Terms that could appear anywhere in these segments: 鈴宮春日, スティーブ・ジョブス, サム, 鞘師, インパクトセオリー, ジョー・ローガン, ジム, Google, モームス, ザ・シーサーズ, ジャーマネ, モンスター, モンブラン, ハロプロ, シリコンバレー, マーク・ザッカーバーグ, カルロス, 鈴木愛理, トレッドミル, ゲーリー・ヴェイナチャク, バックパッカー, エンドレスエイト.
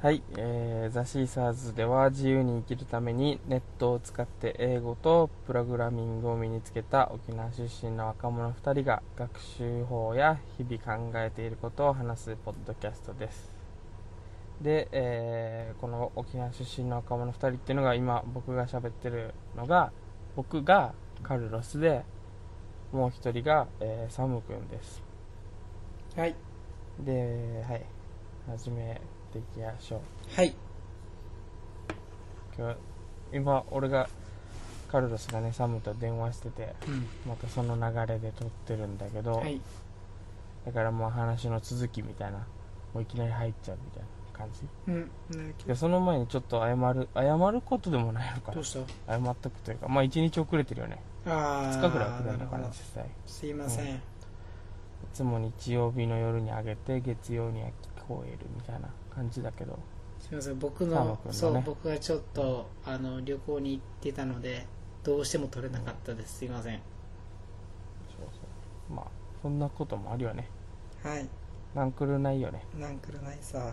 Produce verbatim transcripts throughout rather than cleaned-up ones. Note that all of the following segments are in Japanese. はい、えー、ザ・シーサーズでは自由に生きるためにネットを使って英語とプログラミングを身につけた沖縄出身の若者ふたりが学習法や日々考えていることを話すポッドキャストです。で、えー、この沖縄出身の若者ふたりっていうのが今僕が喋ってるのが僕がカルロスでもうひとりが、えー、サム君です。はい。で、はい。始めていきましょう。はい。今日今俺がカルロスがねサムと電話してて、うん、またその流れで撮ってるんだけど、はい、だからもう話の続きみたいな、もういきなり入っちゃうみたいな感じ。うん。でその前にちょっと謝る謝ることでもないのかな。どうした？謝っとくというか、まあ一日遅れてるよね。ああ。二日ぐらい遅れるのかな実際。すいません、うん。いつも日曜日の夜に上げて月曜には超えるみたいな感じだけど、すみません僕 の, の、ね、そう僕がちょっと、うん、あの旅行に行ってたのでどうしても撮れなかったです、うん、すみません。そうそう、まあそんなこともあるよね。はい、なんくるないよね。なんくるないさ、は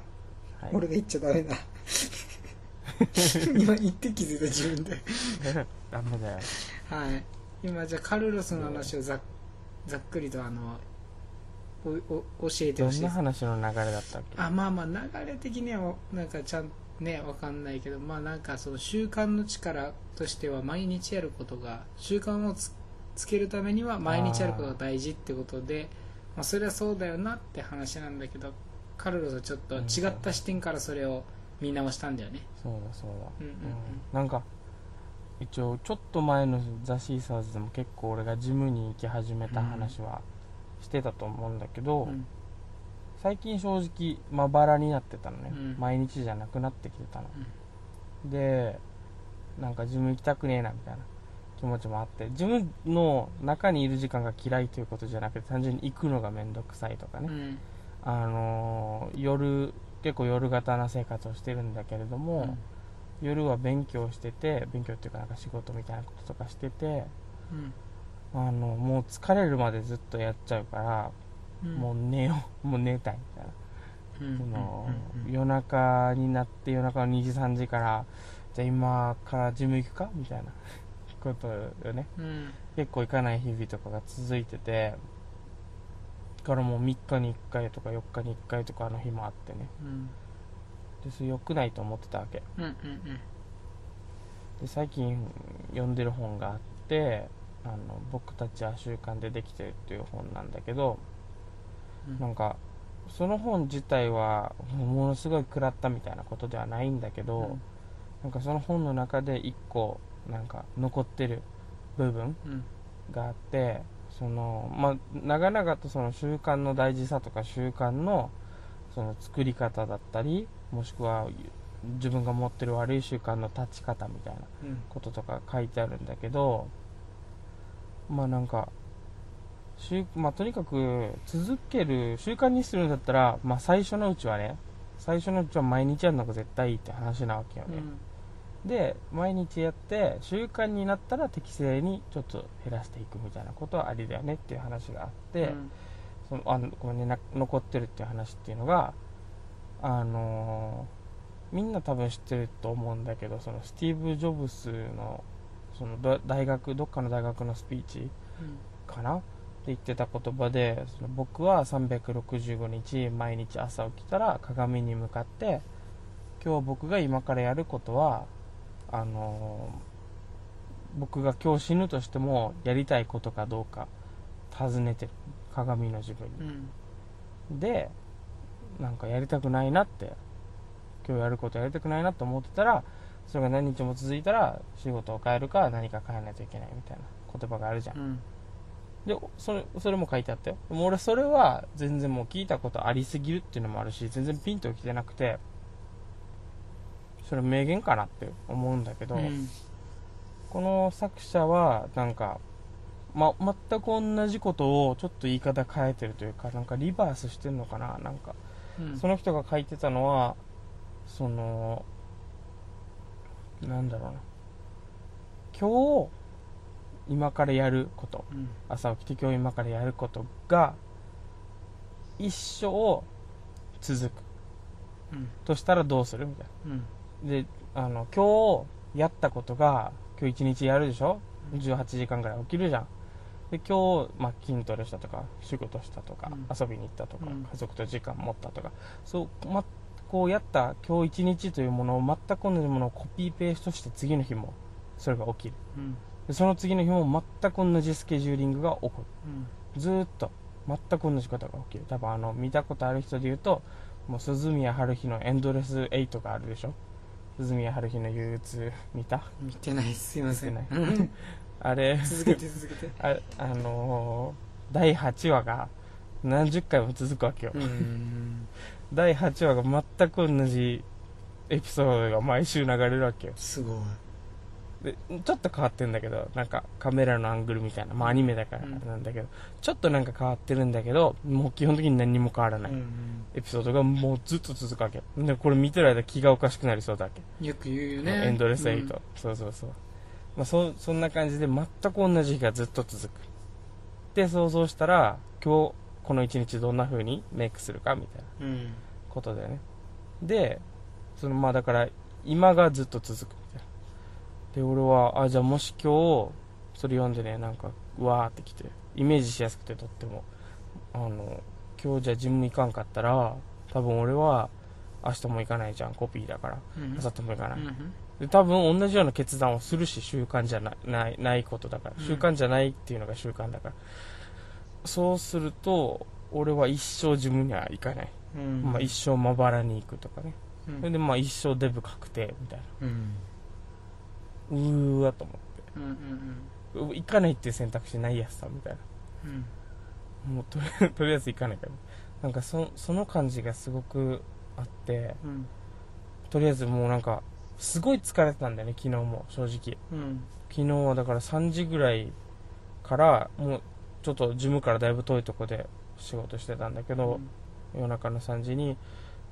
い、俺が言っちゃダメだ今言って気づいた自分でダメだよ。はい、今じゃあカルロスの話を ざ, ざっくりとあのおお教えてほしい。どんな話の流れだったっけ。あ、まあまあ流れ的にはなんかちゃんねわかんないけど、まあなんかその習慣の力としては毎日やることが、習慣を つ, つけるためには毎日やることが大事ってことで、あ、まあ、それはそうだよなって話なんだけど、カルロスはちょっと違った視点からそれを見直したんだよね。そうだそうだ、うんうんうん、なんか一応ちょっと前のザ・シーサーズでも結構俺がジムに行き始めた話は、うんしてたと思うんだけど、うん、最近正直まばらになってたのね、うん、毎日じゃなくなってきてたの、うん、でなんかジム行きたくねえなみたいな気持ちもあって、ジムの中にいる時間が嫌いということじゃなくて、単純に行くのがめんどくさいとかね、うん、あの夜結構夜型な生活をしてるんだけれども、うん、夜は勉強してて、勉強っていうかなんか仕事みたいなこととかしてて、うん、あのもう疲れるまでずっとやっちゃうから、うん、もう寝よう、もう寝たいみたいな、うん、その、うん、夜中になって、夜中のにじさんじからじゃあ今からジム行くかみたいなことよね、うん、結構行かない日々とかが続いてて、だからもうみっかにいっかいとかよっかにいっかいとかあの日もあってね、うん、でそれ良くないと思ってたわけ、うんうんうん、で最近読んでる本があって、あの僕たちは習慣でできてるっていう本なんだけど、うん、なんかその本自体はものすごい食らったみたいなことではないんだけど、うん、なんかその本の中で一個なんか残ってる部分があって、うん、そのまあ、長々とその習慣の大事さとか、習慣のその作り方だったり、もしくは自分が持ってる悪い習慣の立ち方みたいなこととか書いてあるんだけど、まあなんか、まあ、とにかく続ける習慣にするんだったら、まあ、最初のうちはね最初のうちは毎日やるのが絶対いいって話なわけよね、うん、で毎日やって習慣になったら適正にちょっと減らしていくみたいなことはありだよねっていう話があって、うん、そのあのこの、ね、残ってるっていう話っていうのが、あのー、みんな多分知ってると思うんだけど、そのスティーブ・ジョブスのその大学どっかの大学のスピーチかな、うん、って言ってた言葉で、その僕はさんびゃくろくじゅうごにち毎日朝起きたら鏡に向かって、今日僕が今からやることはあのー、僕が今日死ぬとしてもやりたいことかどうか尋ねてる、鏡の自分に、うん、でなんかやりたくないなって、今日やることやりたくないなって思ってたら、それが何日も続いたら仕事を変えるか何か変えないといけないみたいな言葉があるじゃん、うん、でそれ、それも書いてあったよ。でも俺それは全然もう聞いたことありすぎるっていうのもあるし、全然ピンときてなくて、それ名言かなって思うんだけど、うん、この作者はなんか、ま、全く同じことをちょっと言い方変えてるというか、なんかリバースしてるのかな、なんか、うん、その人が書いてたのはそのなんだろうな、今日今からやること、うん、朝起きて今日今からやることが一生続く、うん、としたらどうするみたいな、うん、であの今日やったことが今日いちにちやるでしょ、じゅうはちじかんぐらい起きるじゃん。で今日、まあ、筋トレしたとか仕事したとか、うん、遊びに行ったとか、うん、家族と時間持ったとか、そう、ま、こうやった今日いちにちというものを全く同じものをコピーペーストして次の日もそれが起きる、うん、でその次の日も全く同じスケジューリングが起こる、うん、ずっと全く同じことが起きる。多分あの見たことある人で言うともう鈴宮春日のエンドレスはちがあるでしょ。鈴宮春日の憂鬱見た？見てない、すいません。見てないあれ続けて続けてあ、あのー、だいはちわが何十回も続くわけよ。うん、だいはちわが全く同じエピソードが毎週流れるわけよ。すごい。でちょっと変わってるんだけど、なんかカメラのアングルみたいな、まあアニメだからなんだけど、うん、ちょっとなんか変わってるんだけど、もう基本的に何にも変わらないエピソードがもうずっと続くわけで、これ見てる間気がおかしくなりそうだわけ。よく言うよね、エンドレスエイト、うん、そうそうそう、まあ、そ, そんな感じで全く同じ日がずっと続くで想像したら、今日この一日どんな風にメイクするかみたいなことだよね、うん、でそのまあだから今がずっと続くみたいな。で俺はあじゃあもし今日それ読んでね、なんかうわーってきてイメージしやすくて、とってもあの今日じゃあジム行かんかったら多分俺は明日も行かないじゃん、コピーだから、うん、明後日も行かない、うん、で多分同じような決断をするし、習慣じゃな い, ないないことだから、うん、習慣じゃないっていうのが習慣だから、そうすると俺は一生ジムには行かない、うんまあ、一生まばらに行くとかね、うん、それでまあ一生デブ確定みたいな、うんうーわと思って、うんうんうん、行かないっていう選択肢ないやつさみたいな、うん、もうと り, とりあえず行かないから、なんか そ, その感じがすごくあって、うん、とりあえずもうなんかすごい疲れてたんだよね、昨日も正直、うん、昨日はだからさんじぐらいからもうちょっとジムからだいぶ遠いとこで仕事してたんだけど、うん、夜中のさんじに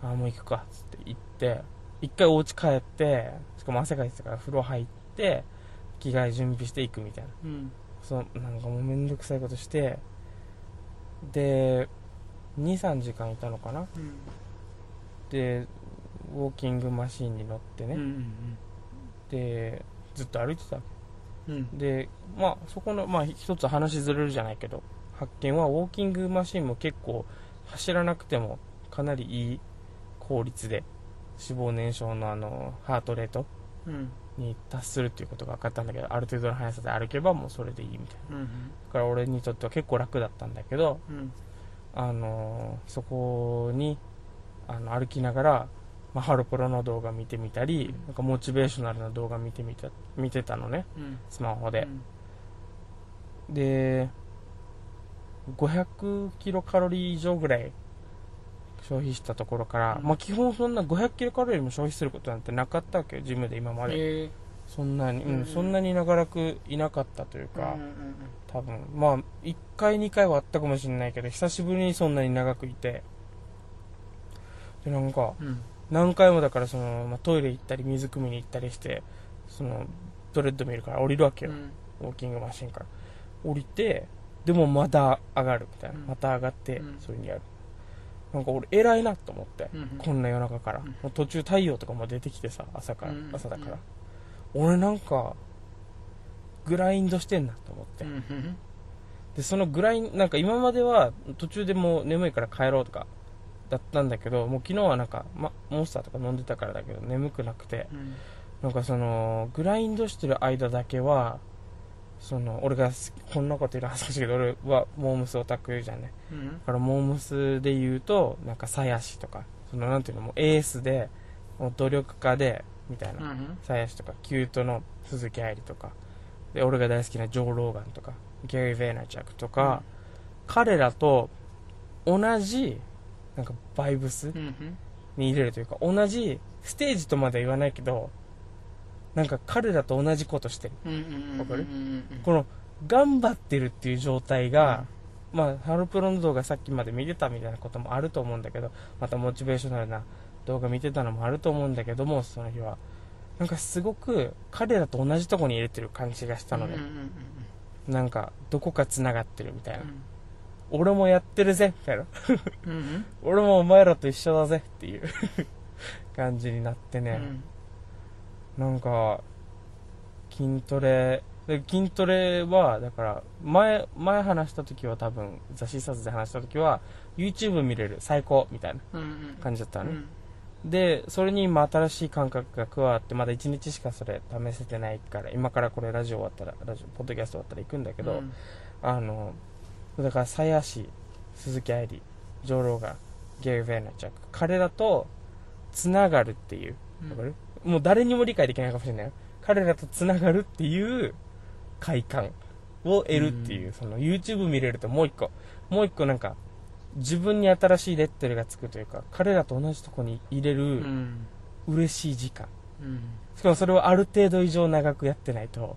あもう行くかっつって行って、一回お家帰って、しかも汗かいてたから風呂入ってで着替え準備していくみたいな、うん、そのなんかもうめんどくさいことして、で に,さん 時間いたのかな、うん、でウォーキングマシーンに乗ってね、うんうんうん、でずっと歩いてたわけ、うん、でまあそこの、まあ、一つ話ずれるじゃないけど発見は、ウォーキングマシーンも結構走らなくてもかなりいい効率で脂肪燃焼のあのハートレート、うんに達するっていうことが分かったんだけど、ある程度の速さで歩けばもうそれでいいみたいな、うんうん、だから俺にとっては結構楽だったんだけど、うん、あのそこにあの歩きながら、まあ、ハロプロの動画見てみたり、うん、なんかモチベーショナルな動画見てみた、見てたのね、うん、スマホで、うん、でごひゃくキロカロリー以上ぐらい消費したところから、うんまあ、基本そんなごひゃくキロカロリーも消費することなんてなかったわけよ、ジムで今まで、えー、そんなに、うんうん、そんなに長らくいなかったというか、うんうんうん、多分まあいっかいにかいはあったかもしれないけど久しぶりにそんなに長くいて、でなんか、うん、何回もだからその、まあ、トイレ行ったり水汲みに行ったりして、そのトレッドミルから降りるわけよ、うん、ウォーキングマシンから降りて、でもまた上がるみたいな、うん、また上がって、うん、それにやる、なんか俺偉いなと思って、うん、こんな夜中から、うん、もう途中太陽とかも出てきてさ、朝から、うん、朝だから、うん、俺なんかグラインドしてんなと思って、うん、でそのグラインなんか今までは途中でもう眠いから帰ろうとかだったんだけど、もう昨日はなんか、ま、モンスターとか飲んでたからだけど眠くなくて、うん、なんかそのグラインドしてる間だけはその俺がこんなこと言うの恥ずかしいけど、俺はモームスオタクじゃんね、うん、だからモームスで言うとなんか鞘師とか、そのなんていうのもうエースでもう努力家でみたいな、うん、鞘師とかキュートの鈴木愛理とかで、俺が大好きなジョー・ローガンとかゲーリー・ヴェイナチャクとか、うん、彼らと同じなんかバイブスに入れるというか、同じステージとまでは言わないけど、なんか彼らと同じことしてる、わかる？この頑張ってるっていう状態が、うん、まあハロプロの動画さっきまで見てたみたいなこともあると思うんだけど、またモチベーショナルな動画見てたのもあると思うんだけども、その日はなんかすごく彼らと同じとこに入れてる感じがしたので、うんうんうん、なんかどこかつながってるみたいな、うん、俺もやってるぜみたいな、うんうん、俺もお前らと一緒だぜっていう感じになってね、うん、なんか筋トレで筋トレはだから前前話した時は多分雑誌撮影で話した時は YouTube 見れる最高みたいな感じだったのね、うんうん、でそれに今新しい感覚が加わってまだいちにちしかそれ試せてないから今からこれラジオ終わったらラジオポッドキャスト終わったら行くんだけど、うん、あのだから鞘師鈴木愛理ジョー・ローガンゲイ・ヴェーナチャック彼らとつながるっていう、うん、わかる？もう誰にも理解できないかもしれないよ彼らとつながるっていう快感を得るっていう、うん、その YouTube 見れるともう一個もう一個なんか自分に新しいレッテルがつくというか彼らと同じとこに入れる嬉しい時間、うん、しかもそれをある程度以上長くやってないと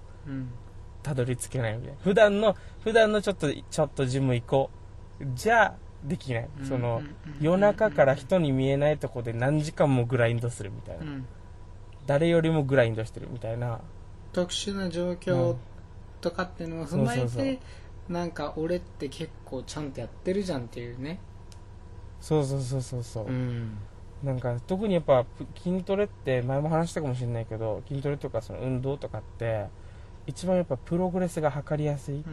たどり着けないわけ、うん、普段の普段のちょっとちょっとジム行こうじゃあできない、うん、その夜中から人に見えないとこで何時間もグラインドするみたいな、うん、誰よりもグラインドしてるみたいな特殊な状況、うんとかっていうのを踏まえてそうそうそうなんか俺って結構ちゃんとやってるじゃんっていうねそうそうそうそうそう、うん、なんか特にやっぱ筋トレって前も話したかもしれないけど筋トレとかその運動とかって一番やっぱプログレスが測りやすい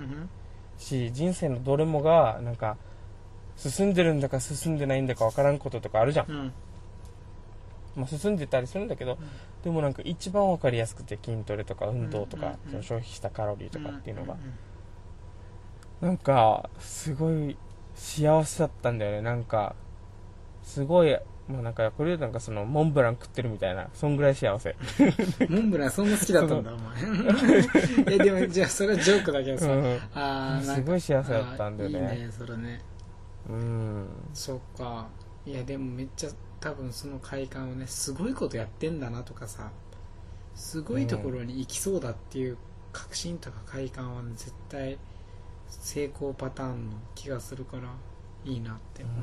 し、うん、人生のどれもがなんか進んでるんだか進んでないんだか分からんこととかあるじゃん、うんまあ、進んでたりするんだけど、うん、でもなんか一番分かりやすくて筋トレとか運動とか、うんうんうん、その消費したカロリーとかっていうのが、うんうんうん、なんかすごい幸せだったんだよねなんかすごいまあなんかこれなんかそのモンブラン食ってるみたいなそんぐらい幸せモンブランそんな好きだったんだお前えでもじゃあそれはジョークだけどさ、うんうん、あすごい幸せだったんだよねいいねそれねうんそっかいやでもめっちゃ多分その快感をねすごいことやってんだなとかさすごいところに行きそうだっていう確信とか快感は、ね、絶対成功パターンの気がするからいいなって思っ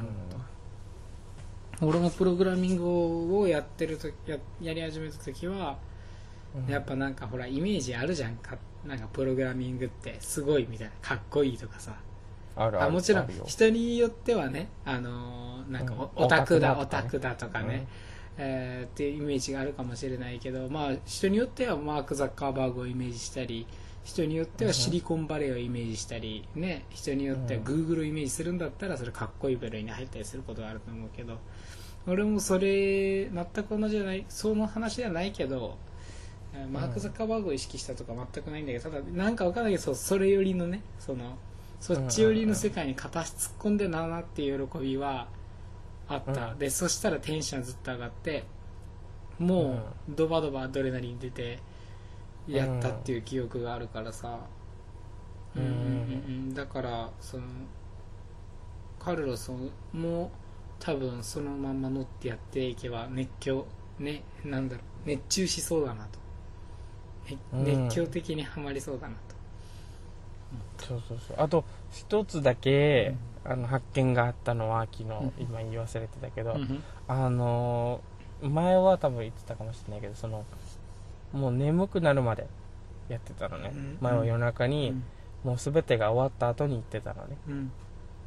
た、うん、俺もプログラミングをやってると や, やり始めた時は、うん、やっぱなんかほらイメージあるじゃんかなんかプログラミングってすごいみたいなかっこいいとかさあるあるあもちろん人によってはねあのなんかオタクだオタクだとかね、うんえー、っていうイメージがあるかもしれないけど、まあ、人によってはマーク・ザッカーバーグをイメージしたり人によってはシリコンバレーをイメージしたり、ね、人によっては Google をイメージするんだったらそれかっこいい部類に入ったりすることがあると思うけど俺もそれ全く同じじゃないその話じゃないけどマーク・ザッカーバーグを意識したとか全くないんだけどただなんか分からないけど そ, それよりのねそのそっち寄りの世界に片足突っ込んでるなっていう喜びはあった、うん、でそしたらテンションずっと上がってもうドバドバアドレナリン出てやったっていう記憶があるからさ、うんうんうん、だからそのカルロスも多分そのまま乗ってやっていけば熱狂、ね、なんだろう熱中しそうだなと、うん、熱狂的にはまりそうだなとそうそうそうあと一つだけ、うん、あの発見があったのは昨日、うん、今言い忘れてたけど、うん、あの前は多分言ってたかもしれないけどそのもう眠くなるまでやってたのね、うん、前は夜中に、うん、もう全てが終わった後に行ってたのね、うん、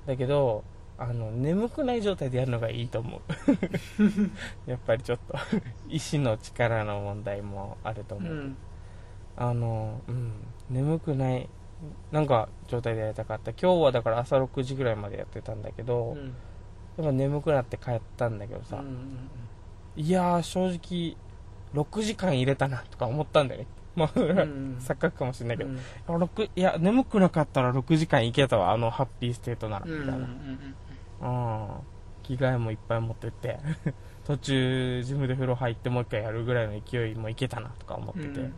だけどあの眠くない状態でやるのがいいと思うやっぱりちょっと意志の力の問題もあると思う、うん、あの、うん、眠くないなんか状態でやりたかった今日はだから朝ろくじぐらいまでやってたんだけど、うん、やっぱ眠くなって帰ったんだけどさ、うんうんうん、いやー正直ろくじかん入れたなとか思ったんだよねまあ錯覚かもしれないけど、うん、ろくいや眠くなかったらろくじかんいけたわあのハッピーステートならみたいな、うんうんうん、着替えもいっぱい持ってって途中ジムで風呂入ってもう一回やるぐらいの勢いもいけたなとか思ってて、うんうんうん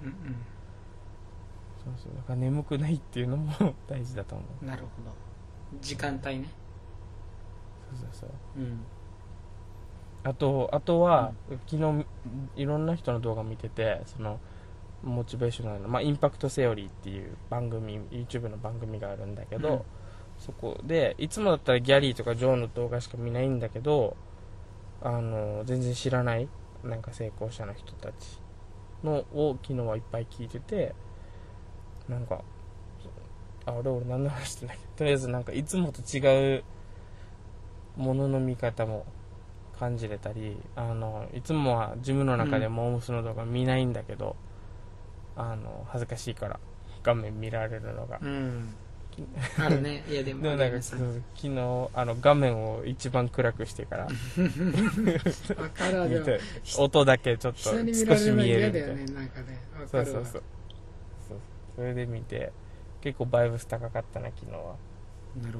そうそうだから眠くないっていうのも大事だと思うなるほど時間帯ねそうそうそう、うん、あとあとは、うん、昨日いろんな人の動画見ててそのモチベーショナルの、まあ、インパクトセオリーっていう番組 YouTube の番組があるんだけど、うん、そこでいつもだったらギャリーとかジョーの動画しか見ないんだけどあの全然知らないなんか成功者の人たちのを昨日はいっぱい聞いててなんかあ俺俺何の話してないとりあえずなんかいつもと違うものの見方も感じれたり、あのいつもはジムの中でモー娘。の動画見ないんだけど、うん、あの恥ずかしいから画面見られるのが、うん、あるね。いやでもなんか昨日あの画面を一番暗くしてから音だけちょっと少し見えるみたいな、ね、なんかね、そうそうそう、それで見て結構バイブス高かったな昨日は。なるほど、うん、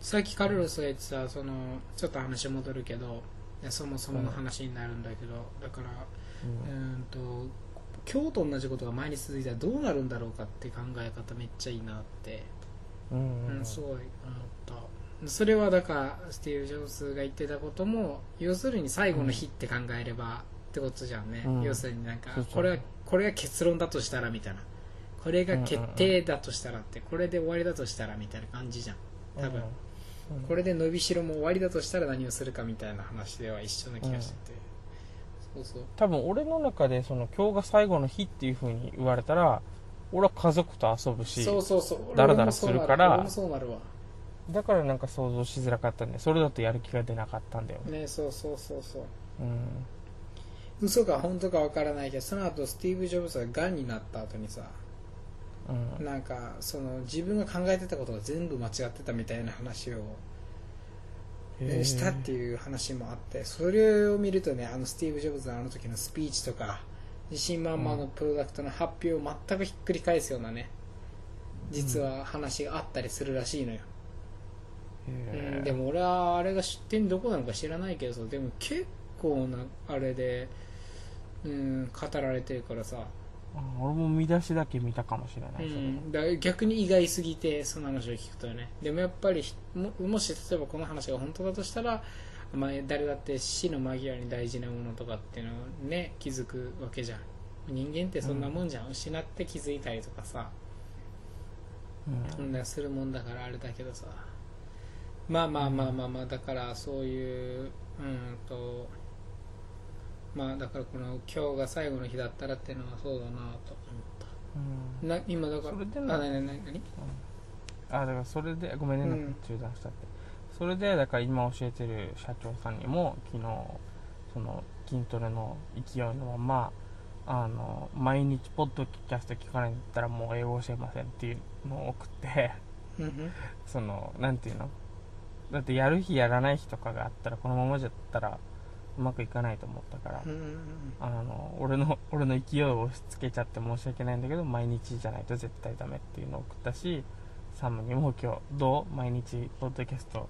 さっきカルロスが言ってさ、そのちょっと話戻るけど、そもそもの話になるんだけど、だから、うん、うんと今日と同じことが前に続いたらどうなるんだろうかって考え方めっちゃいいなって、うんうんうん、すごい思った。それはだからスティーブ・ジョブズが言ってたことも要するに最後の日って考えればってことじゃんね、うん、要するになんかこれはこれが結論だとしたらみたいな、これが決定だとしたらって、これで終わりだとしたらみたいな感じじゃん多分、うんうん、これで伸びしろも終わりだとしたら何をするかみたいな話では一緒な気がしてて、うん、そうそう、多分俺の中でその今日が最後の日っていう風に言われたら俺は家族と遊ぶし、そうそうそう、ダラダラするから、俺もそうなるわ。だからなんか想像しづらかったんで、それだとやる気が出なかったんだよね。ね、そうそうそうそう、うん、嘘か本当か分からないけど、その後スティーブ・ジョブズが癌になった後にさ、うん、なんかその自分が考えてたことが全部間違ってたみたいな話をしたっていう話もあって、それを見るとね、あのスティーブ・ジョブズのあの時のスピーチとか自信満々のプロダクトの発表を全くひっくり返すようなね、実は話があったりするらしいのよ、うんうん、でも俺はあれが出典どこなのか知らないけどさ、でも結構なあれで、うん、語られてるからさ、俺も見出しだけ見たかもしれない、うん、だから逆に意外すぎてその話を聞くとね。でもやっぱり も, もし例えばこの話が本当だとしたら、まあ、誰だって死の間際に大事なものとかっていうのをね気づくわけじゃん。人間ってそんなもんじゃん、うん、失って気づいたりとかさ、うん、だするもんだからあれだけどさ、まあまあまあまあまあ、だからそういううんとまあ、だからこの今日が最後の日だったらっていうのはそうだなと思った、うん、な今だからそれでなあ、何何何、あだからそれでごめんね、なんか中断したって、うん、それでだから今教えてる社長さんにも昨日その筋トレの勢いのままあの毎日ポッドキャスト聞かないんだったらもう英語教えませんっていうのを送ってそのなんていうの、だってやる日やらない日とかがあったらこのままじゃったらうまくいかないと思ったから、うんうんうん、あの 俺の、俺の勢いを押し付けちゃって申し訳ないんだけど毎日じゃないと絶対ダメっていうのを送ったし、サムにも今日どう毎日ポッドキャスト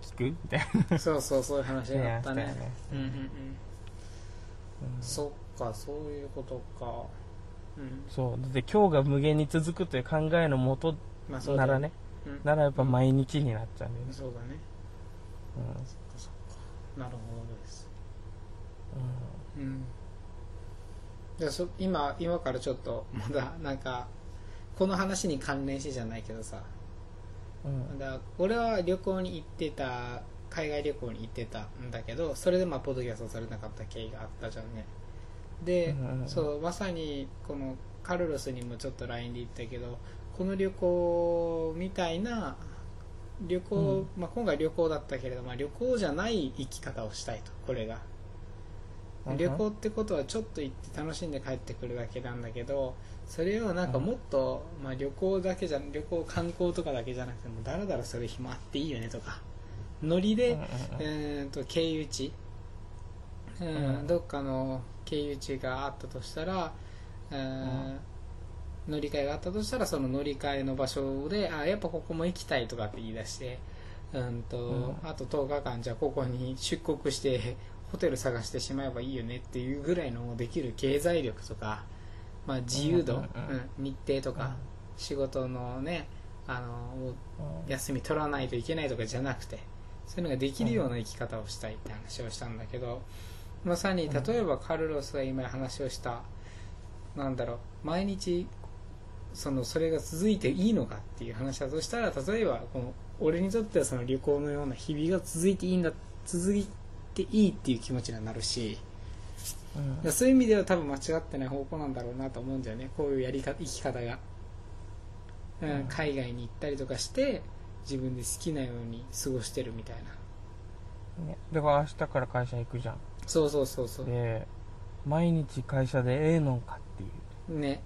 聞くみたいな、そうそうそういう話だったね、ね、うんうんうんうん、そっかそういうことか、うん、そうだって今日が無限に続くという考えのもとならね、まあ、うん、ならやっぱ毎日になっちゃうんだよね、うん、そうだね、うん、そっかそっか、なるほどです。うんうん、じゃあそ 今, 今からちょっとまだなんかこの話に関連してじゃないけどさ、うん、だ俺は旅行に行ってた、海外旅行に行ってたんだけど、それでまあポッドキャストされなかった経緯があったじゃんね。で、うん、そうまさにこのカルロスにもちょっと ライン で言ったけど、この旅行みたいな旅行、うん、まあ、今回旅行だったけれど、まあ、旅行じゃない生き方をしたいと。これが旅行ってことはちょっと行って楽しんで帰ってくるだけなんだけど、それをなんかもっと、まあ、旅行だけじゃ旅行観光とかだけじゃなくてもだらだらする暇あっていいよねとか、ノリで、えー、と経由地、うん、どっかの経由地があったとしたら、うん、乗り換えがあったとしたらその乗り換えの場所で、あやっぱここも行きたいとかって言い出して、うんとうん、あととおかかんじゃあここに出国してホテル探してしまえばいいよねっていうぐらいのできる経済力とか、まあ、自由度、うんうん、日程とか、うん、仕事のねあの休み取らないといけないとかじゃなくて、そういうのができるような生き方をしたいって話をしたんだけど、まさに例えばカルロスが今話をしたなんだろう、毎日 そのそれが続いていいのかっていう話だとしたら、例えばこの俺にとってはその旅行のような日々が続いていいんだ、続いっていいっていう気持ちになるし、うん、そういう意味では多分間違ってない方向なんだろうなと思うんだよね、こういうやり方生き方が、うんうん、海外に行ったりとかして自分で好きなように過ごしてるみたいな、ね、だから明日から会社行くじゃん。そうそうそうそう。で毎日会社でええのんかっていうね。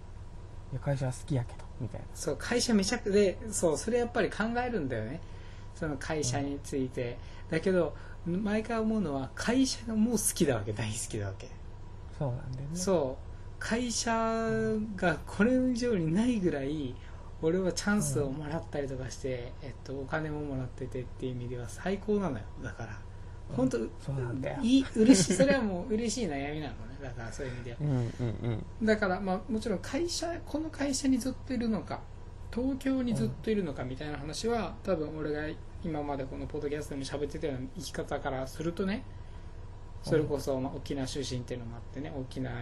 いや会社は好きやけどみたいな。そう会社めちゃくでそうそれやっぱり考えるんだよね。その会社について、うん、だけど毎回思うのは会社がもう好きだわけ大好きだわけ。そうなんだよね。そう会社がこれ以上にないぐらい俺はチャンスをもらったりとかして、うんえっと、お金ももらっててっていう意味では最高なのよ。だから本当、うん、そうなんだよ。いい嬉しいそれはもう嬉しい悩みなのね。だからそういう意味では、うんうんうん、だから、まあ、もちろん会社この会社にずっといるのか東京にずっといるのかみたいな話は、うん、多分俺が今までこのポッドキャストでも喋ってたような生き方からするとねそれこそ、まあ、沖縄出身っていうのもあってね沖縄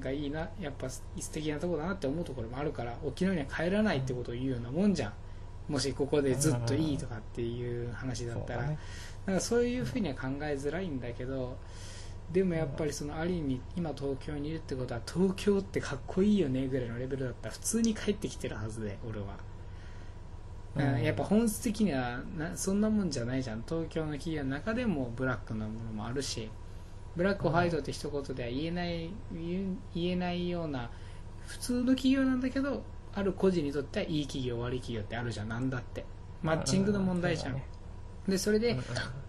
がいいなやっぱ素敵なところだなって思うところもあるから沖縄には帰らないってことを言うようなもんじゃん。もしここでずっといいとかっていう話だったら、うんうんうん、なんかそういうふうには考えづらいんだけどでもやっぱりそのある意味今東京にいるってことは東京ってかっこいいよねぐらいのレベルだったら普通に帰ってきてるはずで俺は、うん、やっぱ本質的にはなそんなもんじゃないじゃん。東京の企業の中でもブラックなものもあるしブラックホワイトって一言では言えない、うん、言えないような普通の企業なんだけどある個人にとってはいい企業悪い企業ってあるじゃん。なんだってマッチングの問題じゃん、うんうん、でそれで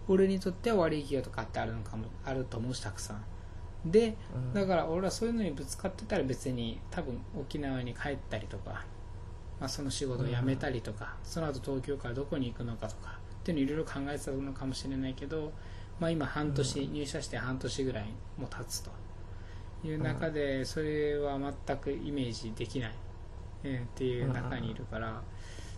俺にとっては悪い企業とかってあるのかもあると思うしたくさんでだから俺はそういうのにぶつかってたら別に多分沖縄に帰ったりとか、まあ、その仕事を辞めたりとか、うん、その後東京からどこに行くのかとかっていうのいろいろ考えてたのかもしれないけどまあ、今半年、うん、入社して半年ぐらいも経つという中でそれは全くイメージできない、うん、っていう中にいるから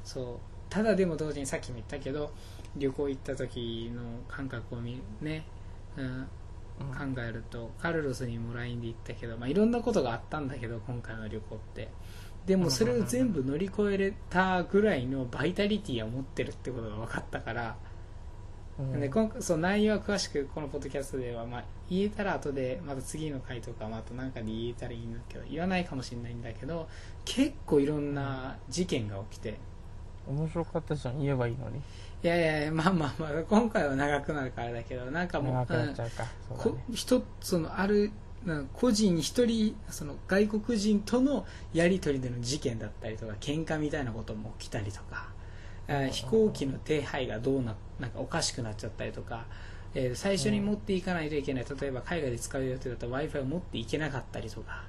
そうただでも同時にさっきも言ったけど旅行行った時の感覚を見、ねうん、考えるとカルロスにも ライン で行ったけど、まあ、いろんなことがあったんだけど今回の旅行ってでもそれを全部乗り越えれたぐらいのバイタリティを持ってるってことが分かったからで今回そう内容は詳しくこのポッドキャストでは、まあ、言えたら後でまた次の回とかまた何かで言えたらいいんだけど言わないかもしれないんだけど結構いろんな事件が起きて面白かったじゃん言えばいいのに。いやいやいやまあまあまあ今回は長くなるからだけどなんかもう長くなっちゃうか、うん、そうだね、一つのある個人一人その外国人とのやり取りでの事件だったりとか喧嘩みたいなことも起きたりとか。飛行機の手配がどう な, なんかおかしくなっちゃったりとか、えー、最初に持っていかないといけない例えば海外で使う予定だった Wi-Fi を持っていけなかったりとか、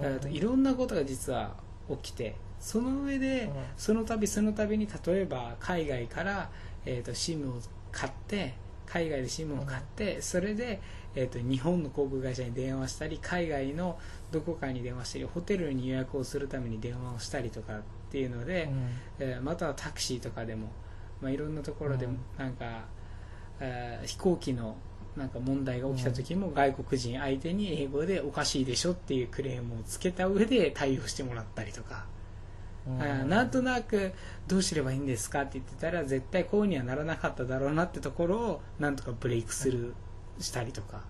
うん、あといろんなことが実は起きてその上で、うん、その度その度に例えば海外から、えー、と SIM を買って海外で SIM を買って、うん、それで、えー、と日本の航空会社に電話したり海外のどこかに電話したりホテルに予約をするために電話をしたりとかっていうので、うんえー、またはタクシーとかでも、まあ、いろんなところでなんか、うんえー、飛行機のなんか問題が起きた時も外国人相手に英語でおかしいでしょっていうクレームをつけた上で対応してもらったりとか、うん、あなんとなくどうすればいいんですかって言ってたら絶対こうにはならなかっただろうなってところをなんとかブレイクスルーしたりとか、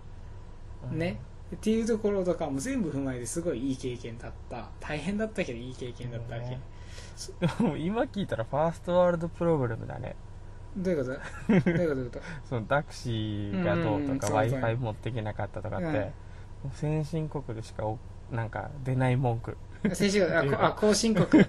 うん、ねっていうところとかも全部踏まえてすごいいい経験だった大変だったけどいい経験だったわけ、うん今聞いたらファーストワールドプログラムだね。どういうことどういうことそのタクシーがどうとか Wi-Fi 持っていけなかったとかって、うん、もう先進国でしかなんか出ない文句先進国あ後進国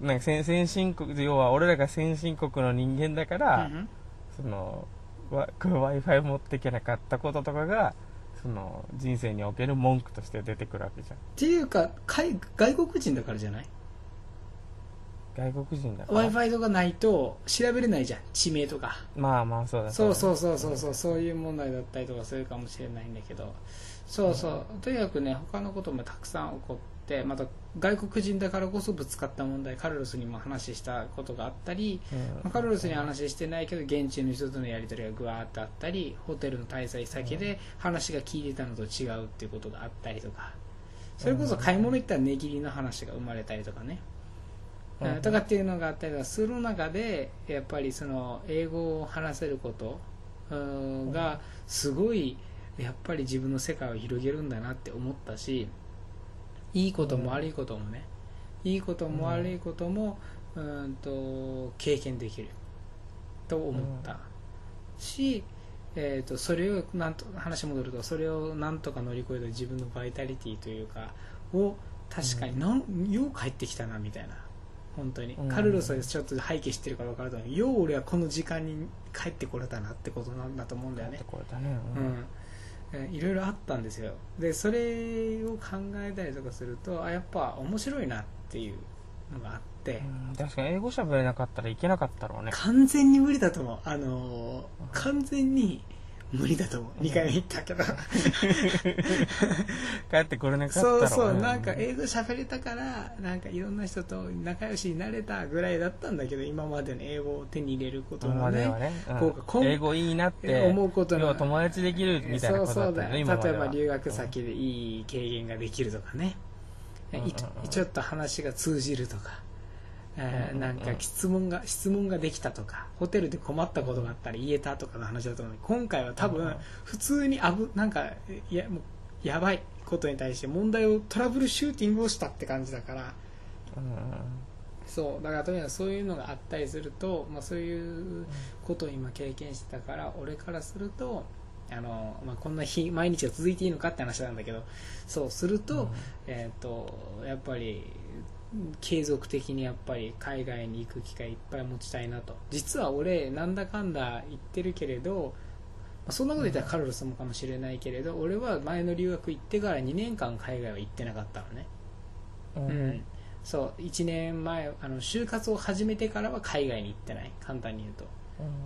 なんか先先進国要は俺らが先進国の人間だから、うん、その Wi-Fi 持っていけなかったこととかがその人生における文句として出てくるわけじゃん。っていうか外国人だからじゃない外国人だから Wi-Fi とかないと調べれないじゃん地名とか。まあまあそうだそうそうそうそうそうそういう問題だったりとかするかもしれないんだけどそうそう、うん、とにかくね他のこともたくさん起こってまた外国人だからこそぶつかった問題カルロスにも話したことがあったり、うん、カルロスには話してないけど現地の人とのやり取りがぐわーっとあったりホテルの滞在先で話が聞いてたのと違うっていうことがあったりとかそれこそ買い物行ったら値切りの話が生まれたりとかねとかっていうのがあったりとかする中でやっぱりその英語を話せることがすごいやっぱり自分の世界を広げるんだなって思ったしいいことも悪いこともねいいことも悪いこともうんと経験できると思ったし、えーと、それをなんと話戻るとそれをなんとか乗り越える自分のバイタリティというかを確かになん、うん、よう帰ってきたなみたいな、本当に、うん、カルロスはちょっと背景してるから分かると思う、よう俺はこの時間に帰ってこれたなってことなんだと思うんだよね。いろいろあったんですよ。でそれを考えたりとかすると、あやっぱ面白いなっていうのがあって、うん、確かに英語しゃべれなかったらいけなかったろうね。完全に無理だと思う、あのー、完全に無理だと思う、にかいめ行ったけど帰ってこれなかったろう、ね、そうそう、なんか英語しゃべれたからなんかいろんな人と仲良しになれたぐらいだったんだけど、今までの英語を手に入れることのね、ね、うん、英語いいなって思うことの、友達できるみたいなことだったよね。今までは例えば留学先でいい経験ができるとかね、いちょっと話が通じるとか、えー、なんか質問が質問ができたとか、ホテルで困ったことがあったら言えたとかの話だと思う。今回は多分普通にあぶなんか や, もうやばいことに対して問題をトラブルシューティングをしたって感じだから、そうだからとにかくそういうのがあったりすると、まあ、そういうことを今経験してたから、俺からするとあのまあ、こんな日毎日が続いていいのかって話なんだけど、そうすると、うん、えーと、やっぱり継続的にやっぱり海外に行く機会いっぱい持ちたいなと。実は俺なんだかんだ言ってるけれど、まあ、そんなこと言ったらカルロスもかもしれないけれど、うん、俺は前の留学行ってからにねんかん海外は行ってなかったのね、うんうん、そういちねんまえあの就活を始めてからは海外に行ってない、簡単に言うと。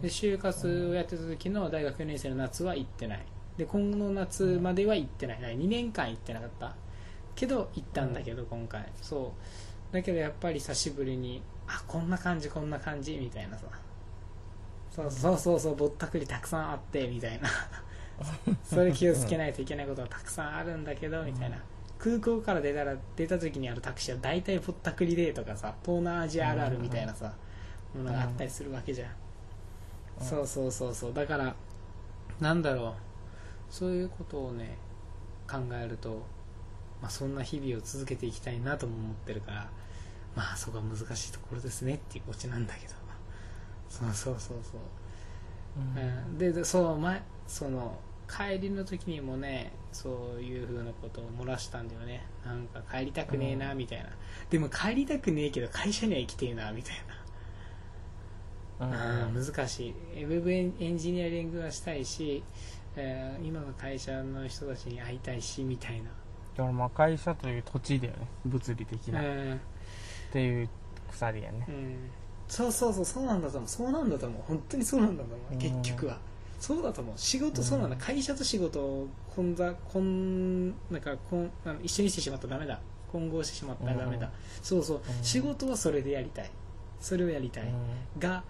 で就活をやってた時の大学よねん生の夏は行ってないで、今後の夏までは行ってない、にねんかん行ってなかったけど行ったんだけど、今回そうだけどやっぱり久しぶりに、あこんな感じこんな感じみたいなさ、そうそうそうそう、ぼったくりたくさんあってみたいなそれ気をつけないといけないことがたくさんあるんだけどみたいな、空港から出たら出た時にあるタクシーは大体ぼったくりでとかさ、東南アジアあるあるみたいなさものがあったりするわけじゃん。そうそうそうそう、だからなんだろう、そういうことをね考えると、まあ、そんな日々を続けていきたいなとも思ってるから、まあそこは難しいところですねっていうオチなんだけど、そうそうそうそう、うん、でそう前その帰りの時にもね、そういう風なことを漏らしたんだよね、なんか帰りたくねえなみたいな、うん、でも帰りたくねえけど会社には生きてえなみたいな、あ難しい、ウェブエンジニアリングはしたいし、えー、今の会社の人たちに会いたいしみたいな、だからまあ会社という土地だよね、物理的な、うん、っていう鎖やね、うん、そうそうそうそうなんだと思う、そうなんだと思う、本当にそうなんだと思う、うん、結局はそうだと思う、仕事そうなんだ、うん、会社と仕事をこんだこんなんかこんなん一緒にしてしまったらダメだ、混合してしまったらダメだ、うん、そうそう、うん、仕事はそれでやりたい、それをやりたい、うん、が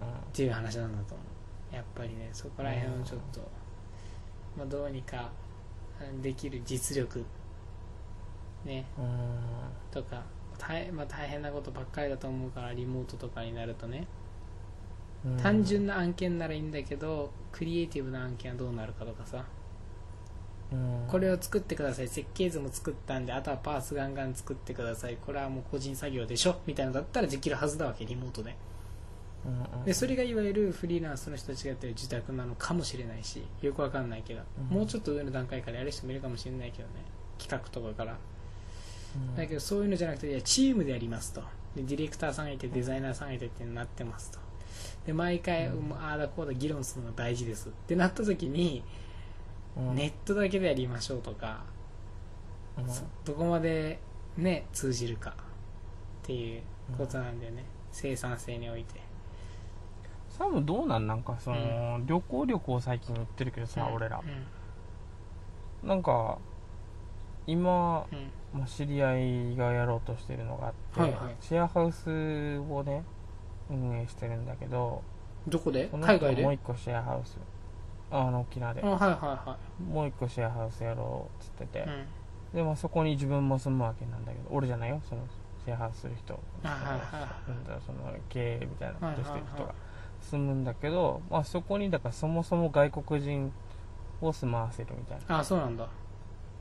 っていう話なんだと思う。やっぱりねそこら辺をちょっと、まあ、どうにかできる実力ね、うん、とか大、まあ、大変なことばっかりだと思うから、リモートとかになるとね、うん、単純な案件ならいいんだけどクリエイティブな案件はどうなるかとかさ、うん、これを作ってください、設計図も作ったんであとはパースガンガン作ってください、これはもう個人作業でしょみたいなのだったらできるはずだわけ、リモートで。でそれがいわゆるフリーランスの人たちがやってる自宅なのかもしれないし、よくわかんないけど、うん、もうちょっと上の段階からやる人もいるかもしれないけどね、企画とかから、うん、だけどそういうのじゃなくて、いやチームでやりますと、でディレクターさんがいてデザイナーさんがいてってなってますと、で毎回、うん、ああだこうだ議論するのが大事ですってなった時に、うん、ネットだけでやりましょうとか、うん、どこまで、ね、通じるかっていうことなんだよね、うん、生産性において。多分どうなんなんかその、うん、旅行旅行最近行ってるけどさ、うん、俺ら、うん、なんか今、うんまあ、知り合いがやろうとしてるのがあって、はいはい、シェアハウスをね運営してるんだけど、どこで？海外で？もう一個シェアハウス、あの沖縄で、あ、はいはいはい、もう一個シェアハウスやろうっつってて、うん、でまあそこに自分も住むわけなんだけど、俺じゃないよ、そのシェアハウスする人、その経営みたいなことしてる人が。はいはいはい、住むんだけど、まあ、そこにだからそもそも外国人を住まわせるみたいな。ああ、そうなんだ。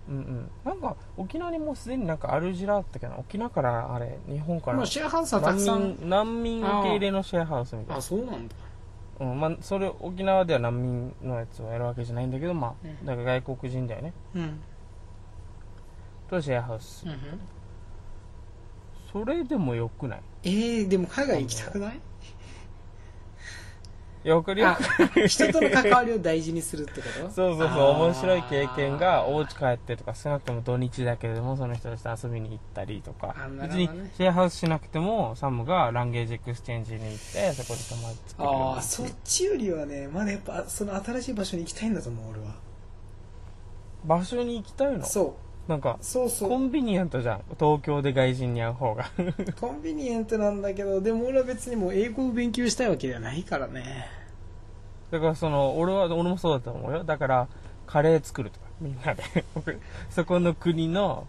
うんうん。なんか沖縄にもうすでになんかアルジラだったけど、沖縄からあれ日本から。まあシェアハウスはたくさん難民受け入れのシェアハウスみたいな。ああ、そうなんだ。うんまあ、それ沖縄では難民のやつをやるわけじゃないんだけど、まあうん、だから外国人だよね、うん、とシェアハウス、うん、それでもよくない？えー、でも海外行きたくない？よくりよく人との関わりを大事にするってこと？そうそうそう、面白い経験がお家帰ってとか、少なくとも土日だけれどもその人たちと遊びに行ったりとか、ね、別にシェアハウスしなくてもサムがランゲージエクスチェンジに行ってそこで友達作る。ああ、そっちよりはね、まだやっぱその新しい場所に行きたいんだと思う俺は。場所に行きたいの？そうなんかそうそう、コンビニエントじゃん、東京で外人に会う方がコンビニエントなんだけど、でも俺は別にもう英語を勉強したいわけではないからね。だからその俺は俺もそうだと思うよ。だからカレー作るとかみんなでそこの国の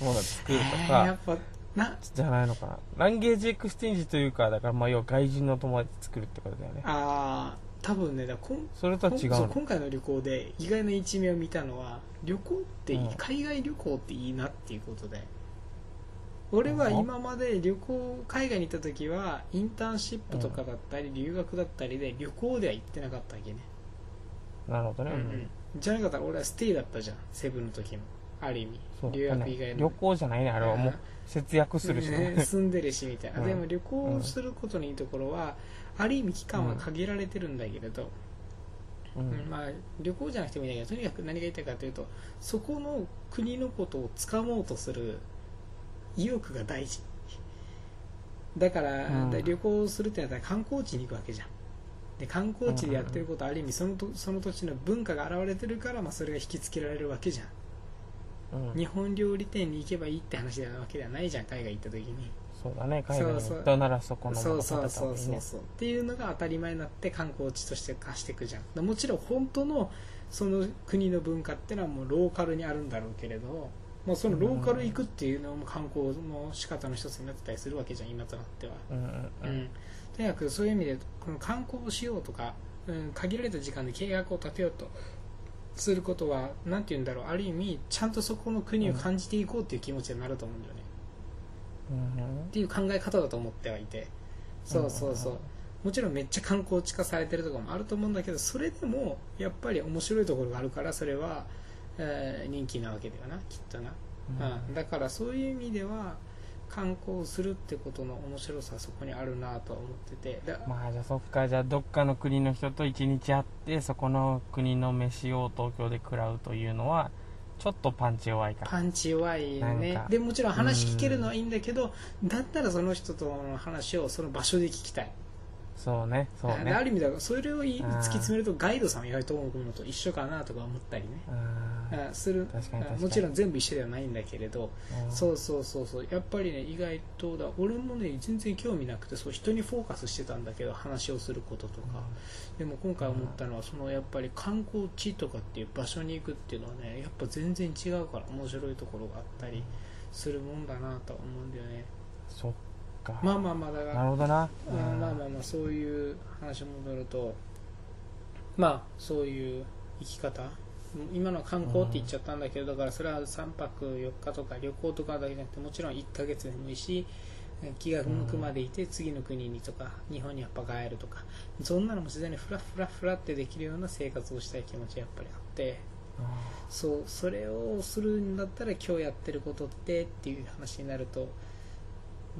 もの作るとか、えー、やっぱなじゃないのかな、ランゲージエクスチェンジというか、だからまあ要は外人の友達作るってことだよね。ああ多分ね、だこんそれとは違うの。今回の旅行で意外な一面を見たのは、旅行っていい、うん、海外旅行っていいなっていうことで、俺は今まで旅行海外に行った時はインターンシップとかだったり、うん、留学だったりで旅行では行ってなかったわけね。なるほどね、うんうん、じゃなかったら俺はステイだったじゃん、セブンの時もある意味、そう留学以外の、ね、旅行じゃないね、あれはもう節約するし、ね、住んでるしみたいな、うん、でも旅行することのいいところは、うん、ある意味期間は限られてるんだけれど、うんうん、まあ旅行じゃなくてもいいんだけど、とにかく何が言いたいかというと、そこの国のことをつかもうとする意欲が大事だから、うん、だから旅行するってなったら観光地に行くわけじゃん。で観光地でやってることはある意味そのとその土地の文化が現れてるから、まあ、それが引きつけられるわけじゃん。うん、日本料理店に行けばいいって話なわけではないじゃん、海外行った時に。そうだね、海外に行ったならそこのものを食べた方がいいねっていうのが当たり前になって観光地として化していくじゃん。もちろん本当のその国の文化ってのはもうローカルにあるんだろうけれど、まあ、そのローカル行くっていうのも観光の仕方の一つになってたりするわけじゃん、今となっては。うんうん、とにかくそういう意味でこの観光をしようとか、うん、限られた時間で計画を立てようとすることは、なんて言うんだろう、ある意味ちゃんとそこの国を感じていこうっていう気持ちになると思うんだよね、うん、っていう考え方だと思ってはいて、そうそうそう、もちろんめっちゃ観光地化されてるところもあると思うんだけど、それでもやっぱり面白いところがあるから、それは、えー、人気なわけだよな、きっとな、うんうん、だからそういう意味では観光するってことの面白さはそこにあるなと思ってて、まあじゃあそっか、じゃあどっかの国の人と一日会ってそこの国の飯を東京で食らうというのはちょっとパンチ弱いから。パンチ弱いよね。でもちろん話聞けるのはいいんだけど、だったらその人との話をその場所で聞きたい。そうね、そうね。ある意味だからそれを突き詰めるとガイドさんは意外と思うのと一緒かなとか思ったりね。あする。もちろん全部一緒ではないんだけれど、そうそうそうそう、やっぱりね、意外とだ、俺もね全然興味なくて、そう人にフォーカスしてたんだけど、話をすることとか、うん、でも今回思ったのは、そのやっぱり観光地とかっていう場所に行くっていうのはね、やっぱ全然違うから面白いところがあったりするもんだなと思うんだよね。そっか、まあまあまあだから、なるほどな、うん、まあまあまあ、そういう話に戻ると、まあそういう生き方、今の観光って言っちゃったんだけど、だからそれはさんぱくよっかとか旅行とかだけじゃなくて、もちろんいっかげつでもいいし、気が向くまでいて次の国にとか、日本にやっぱ帰るとか、そんなのも自然にフラフラフラってできるような生活をしたい気持ちがやっぱりあって、そう、それをするんだったら今日やってることってっていう話になると、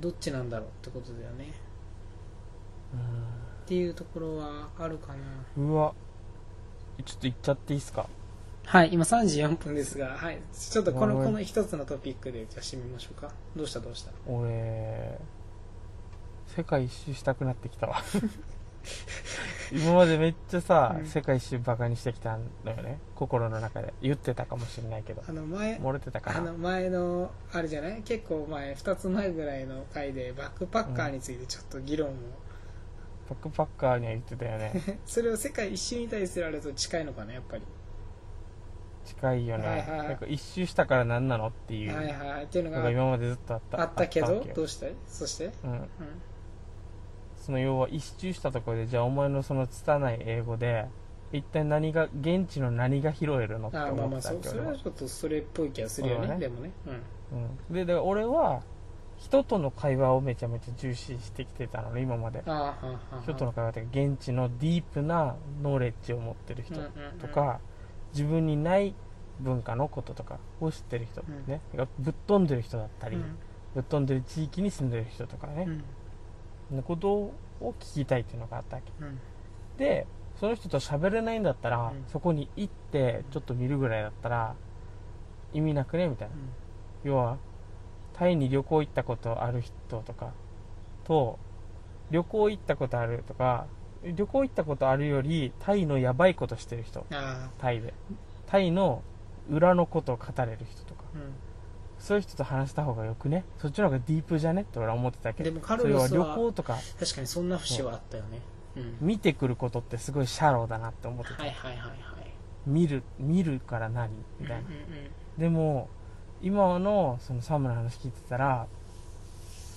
どっちなんだろうってことだよね、うんっていうところはあるかな。うわ、ちょっと行っちゃっていいですか？はい、今さんじよんぷんですが、はい、ちょっとこのこの一つのトピックでじゃあ締めましょうか。どうしたどうした。俺世界一周したくなってきたわ。今までめっちゃさ、うん、世界一周バカにしてきたんだよね、心の中で。言ってたかもしれないけど、あの前漏れてたかな。あの前のあれじゃない？結構前、ふたつまえぐらいの回でバックパッカーについてちょっと議論を、うん、バックパッカーには言ってたよね。それを世界一周に対するあれと近いのかな、やっぱり。近いよね、はいはい、なんか一周したから何なのっていうのが、はいはい、っていうのが今までずっとあったあったけど、どうしたい、そして、うんうん、その要は一周したところで、じゃあお前のその拙い英語で一体何が、現地の何が拾えるのって思ったけど、あ、まあまあ、それはちょっとそれっぽい気がするよね、うん、ね、でもね、うんうん、でだから俺は人との会話をめちゃめちゃ重視してきてたので、今まで人との会話というか現地のディープなノーレッジを持ってる人とか、うんうんうん、自分にない文化のこととかを知ってる人、うんね、ぶっ飛んでる人だったり、うん、ぶっ飛んでる地域に住んでる人とかね、うん、のことを聞きたいっていうのがあったわけ、うん、でその人と喋れないんだったら、うん、そこに行ってちょっと見るぐらいだったら意味なくねみたいな、うん、要はタイに旅行行ったことある人とかと旅行行ったことあるとか旅行行ったことあるよりタイのやばいことしてる人、タイでタイの裏のことを語れる人とか、うん、そういう人と話した方がよくね、そっちの方がディープじゃねって俺は思ってたけど、でもカルロスはそれは旅行とか確かにそんな節はあったよね、うん、見てくることってすごいシャローだなって思ってた、はいはいはいはい、見る見るから何みたいな、うんうんうん、でも今のそのサムの話聞いてたら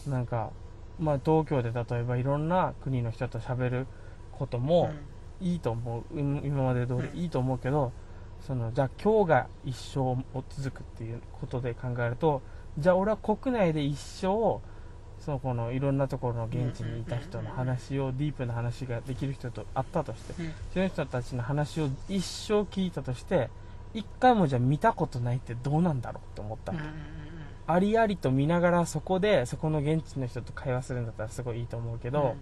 なんか、まあ、東京で例えばいろんな国の人と喋ることもいいと思う、うん、今まで通りいいと思うけど、そのじゃあ今日が一生を続くっていうことで考えると、じゃあ俺は国内で一生そのこのいろんなところの現地にいた人の話をディープな話ができる人と会ったとして、うん、その人たちの話を一生聞いたとして一回もじゃあ見たことないってどうなんだろうって思ったわけ、うん、ありありと見ながらそこでそこの現地の人と会話するんだったらすごいいいと思うけど、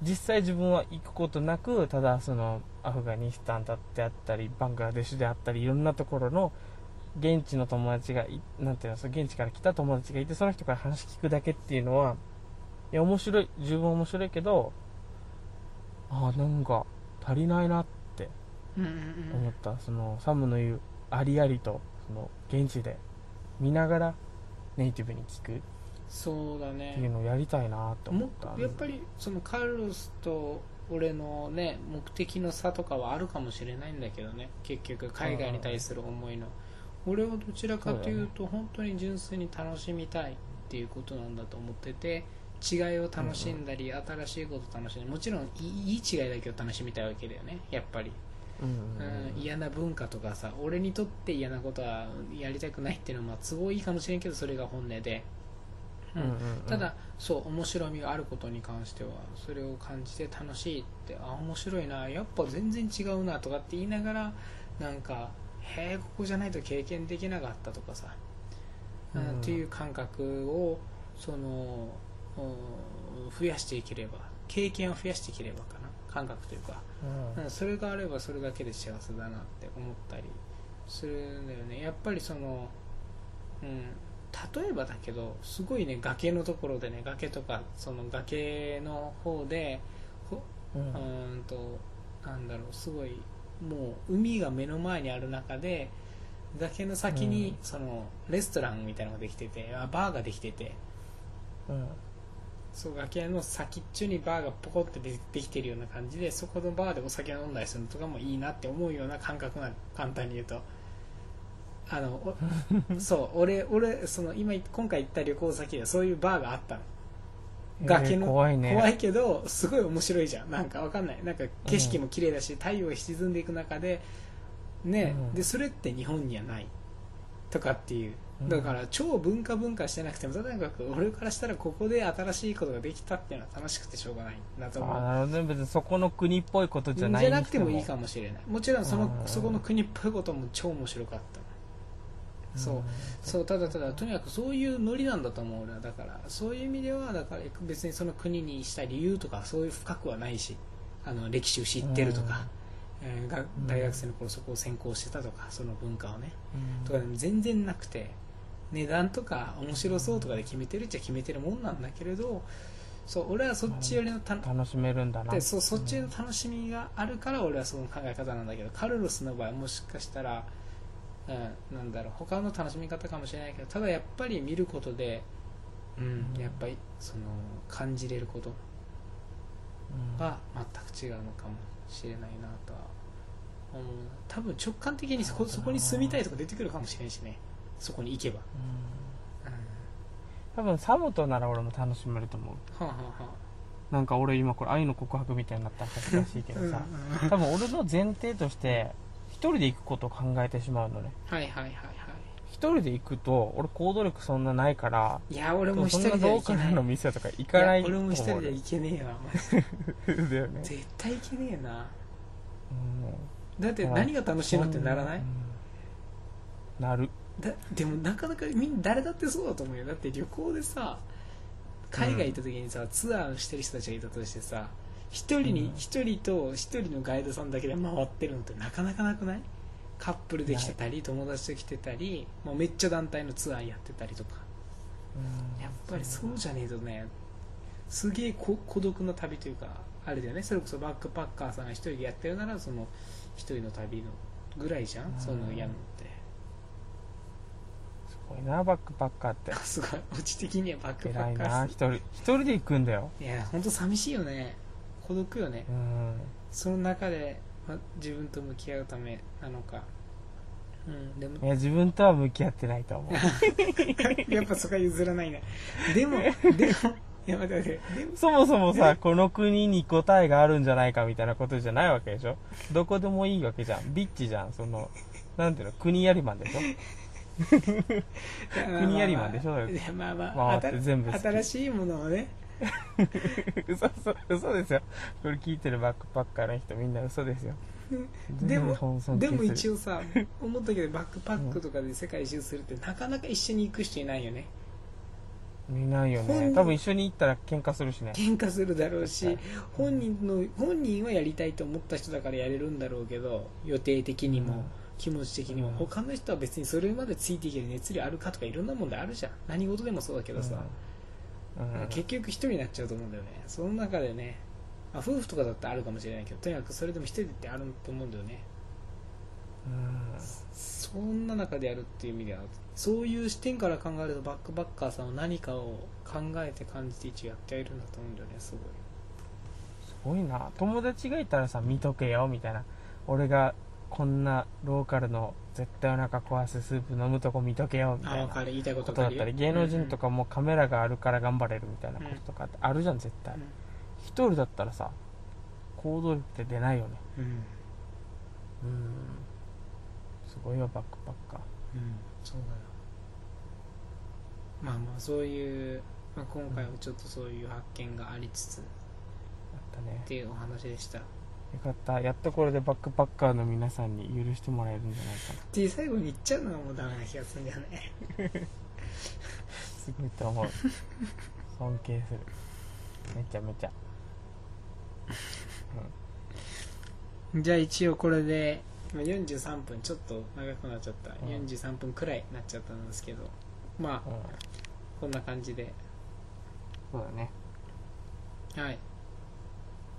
うん、実際自分は行くことなくただそのアフガニスタンだってあったりバングラデシュであったりいろんなところの現地の友達がいなんていうの現地から来た友達がいてその人から話聞くだけっていうのはいや面白い、十分面白いけどああなんか足りないなって思った、うんうんうん、そのサムの言うありありとその現地で見ながらネイティブに聞くそうだねっていうのをやりたいなって思った、ね、やっぱりそのカルロスと俺のね目的の差とかはあるかもしれないんだけどね、結局海外に対する思いの、うん、俺はどちらかというと本当に純粋に楽しみたいっていうことなんだと思ってて、違いを楽しんだり、うんうん、新しいことを楽しんだり、もちろんいい違いだけを楽しみたいわけだよねやっぱり、うんうんうんうん、嫌な文化とかさ、俺にとって嫌なことはやりたくないっていうのはまあ都合いいかもしれんけどそれが本音で、うんうんうん、ただそう面白みがあることに関してはそれを感じて楽しいって、あ面白いなやっぱ全然違うなとかって言いながらなんかへえここじゃないと経験できなかったとかさ、うん、っていう感覚をその増やしていければ経験を増やしていければかな感覚というか、うん、それがあればそれだけで幸せだなって思ったりするんだよねやっぱりその、うん例えばだけどすごいね崖のところでね崖とかその崖の方でほ、うん、うんとなんだろうすごいもう海が目の前にある中で崖の先にそのレストランみたいなのができてて、うん、バーができてて、うん、そう崖の先っちょにバーがポコってできてるような感じでそこのバーでお酒を飲んだりするのとかもいいなって思うような感覚な、簡単に言うとあのそう俺俺その今今回行った旅行先でそういうバーがあったの、えー、崖の怖いね、怖いけどすごい面白いじゃん、なんかわかんないなんか景色も綺麗だし、うん、太陽が沈んでいく中でね、うん、でそれって日本にはないとかっていう、だから超文化文化してなくてもとにかく俺からしたらここで新しいことができたっていうのは楽しくてしょうがないなと思う。あー、別にそこの国っぽいことじゃないにしても、じゃなくてもいいかもしれない、もちろんその、うん、そこの国っぽいことも超面白かった。そうそうただただとにかくそういうノリなんだと思う俺は、だからそういう意味ではだから別にその国にした理由とかそういう深くはないし、あの歴史を知ってるとか、えー、が大学生の頃そこを専攻してたとかその文化をねとかでも全然なくて、値段とか面白そうとかで決めてるっちゃ決めてるもんなんだけれど、そう俺はそっちよりのた楽しめるんだなで そ, そっちの楽しみがあるから俺はその考え方なんだけど、カルロスの場合もしかしたらうん、なんだろう他の楽しみ方かもしれないけど、ただやっぱり見ることで、うん、やっぱりその感じれることが全く違うのかもしれないなとは思う、多分直感的にそ こ, そこに住みたいとか出てくるかもしれないしね、そこに行けば、うんうん、多分サムとなら俺も楽しめると思う、はあはあなんか俺今これ愛の告白みたいになったら恥ずかしいけどさ、うん、多分俺の前提として一人で行くことを考えてしまうのね、はいはいはいはい、一人で行くと俺行動力そんなないから、いや俺も一人で行けない、そんなローカルの店とか行かないと思う。いや俺も一人で行けねえわマジでだよね、絶対行けねえよな、うん、だって何が楽しいのってならない、うん、なるだ。でもなかなかみんな誰だってそうだと思うよ。だって旅行でさ海外行った時にさ、うん、ツアーしてる人たちがいたとしてさ、一人に一、うん、人と一人のガイドさんだけで回ってるのってなかなかなくない？カップルで来てたり友達と来てたり、もうめっちゃ団体のツアーやってたりとか、うん、やっぱりそうじゃねえとね、すげえ孤独な旅というかあれだよね。それこそバックパッカーさんが一人でやってるならその一人の旅のぐらいじゃん、うん、そのやるのってすごいなバックパッカーってすごいオチ的にはバックパッカー偉いな、一人一人で行くんだよ。いやほんと寂しいよね、孤独よね、うん、その中で自分と向き合うためなのか、うん、でもいや自分とは向き合ってないと思うやっぱそこは譲らないね。でもでもいや待って待ってそもそもさこの国に答えがあるんじゃないかみたいなことじゃないわけでしょ。どこでもいいわけじゃん、ビッチじゃん、そのなんていうの国やりマンでしょ国やりマンでしょ、まあまあ、まあ、回って全部新しいものをね嘘, 嘘, 嘘ですよ、これ聞いてるバックパッカーの人みんな嘘ですよでもでも一応さ思ったけどバックパックとかで世界一周するってなかなか一緒に行く人いないよね。いないよね、多分一緒に行ったら喧嘩するしね、喧嘩するだろうし、本人の本人はやりたいと思った人だからやれるんだろうけど、予定的にも、うん、気持ち的にも、うん、他の人は別にそれまでついていける熱量あるかとかいろんな問題あるじゃん、何事でもそうだけどさ、うんうん、結局一人になっちゃうと思うんだよね。その中でね、まあ、夫婦とかだったらあるかもしれないけど、とにかくそれでも一人ってあると思うんだよね、うん、そんな中でやるっていう意味ではそういう視点から考えるとバックパッカーさんは何かを考えて感じて一応やってはいるんだと思うんだよね。すごいすごいな。友達がいたらさ見とけよみたいな、俺がこんなローカルの絶対お腹壊すスープ飲むとこ見とけよみたいなことだったり、芸能人とかもカメラがあるから頑張れるみたいなこととかあるじゃん絶対、うん、一人だったらさ行動力って出ないよね、うん、うんすごいわバックパッカー、うん、そうだよ。まあまあそういう、まあ、今回はちょっとそういう発見がありつつ、うん、あったねっていうお話でした。よかった、やっとこれでバックパッカーの皆さんに許してもらえるんじゃないかなって最後に言っちゃうのはもうダメな気がするんじゃないすごいと思う尊敬するめちゃめちゃ、うん、じゃあ一応これでよんじゅうさんぷんちょっと長くなっちゃった、うん、よんじゅうさんぷんくらいになっちゃったんですけど、まあ、うん、こんな感じでそうだね、はい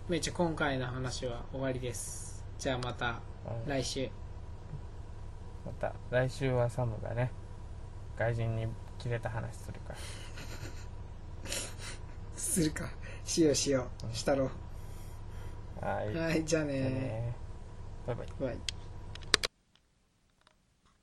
めっちゃ今回の話は終わりです。じゃあまた来週、うん、また来週はサムがね外人にキレた話するからするかしようしようしたろう、はい、はいじゃあねー、じゃあねーバイバイ、バイ。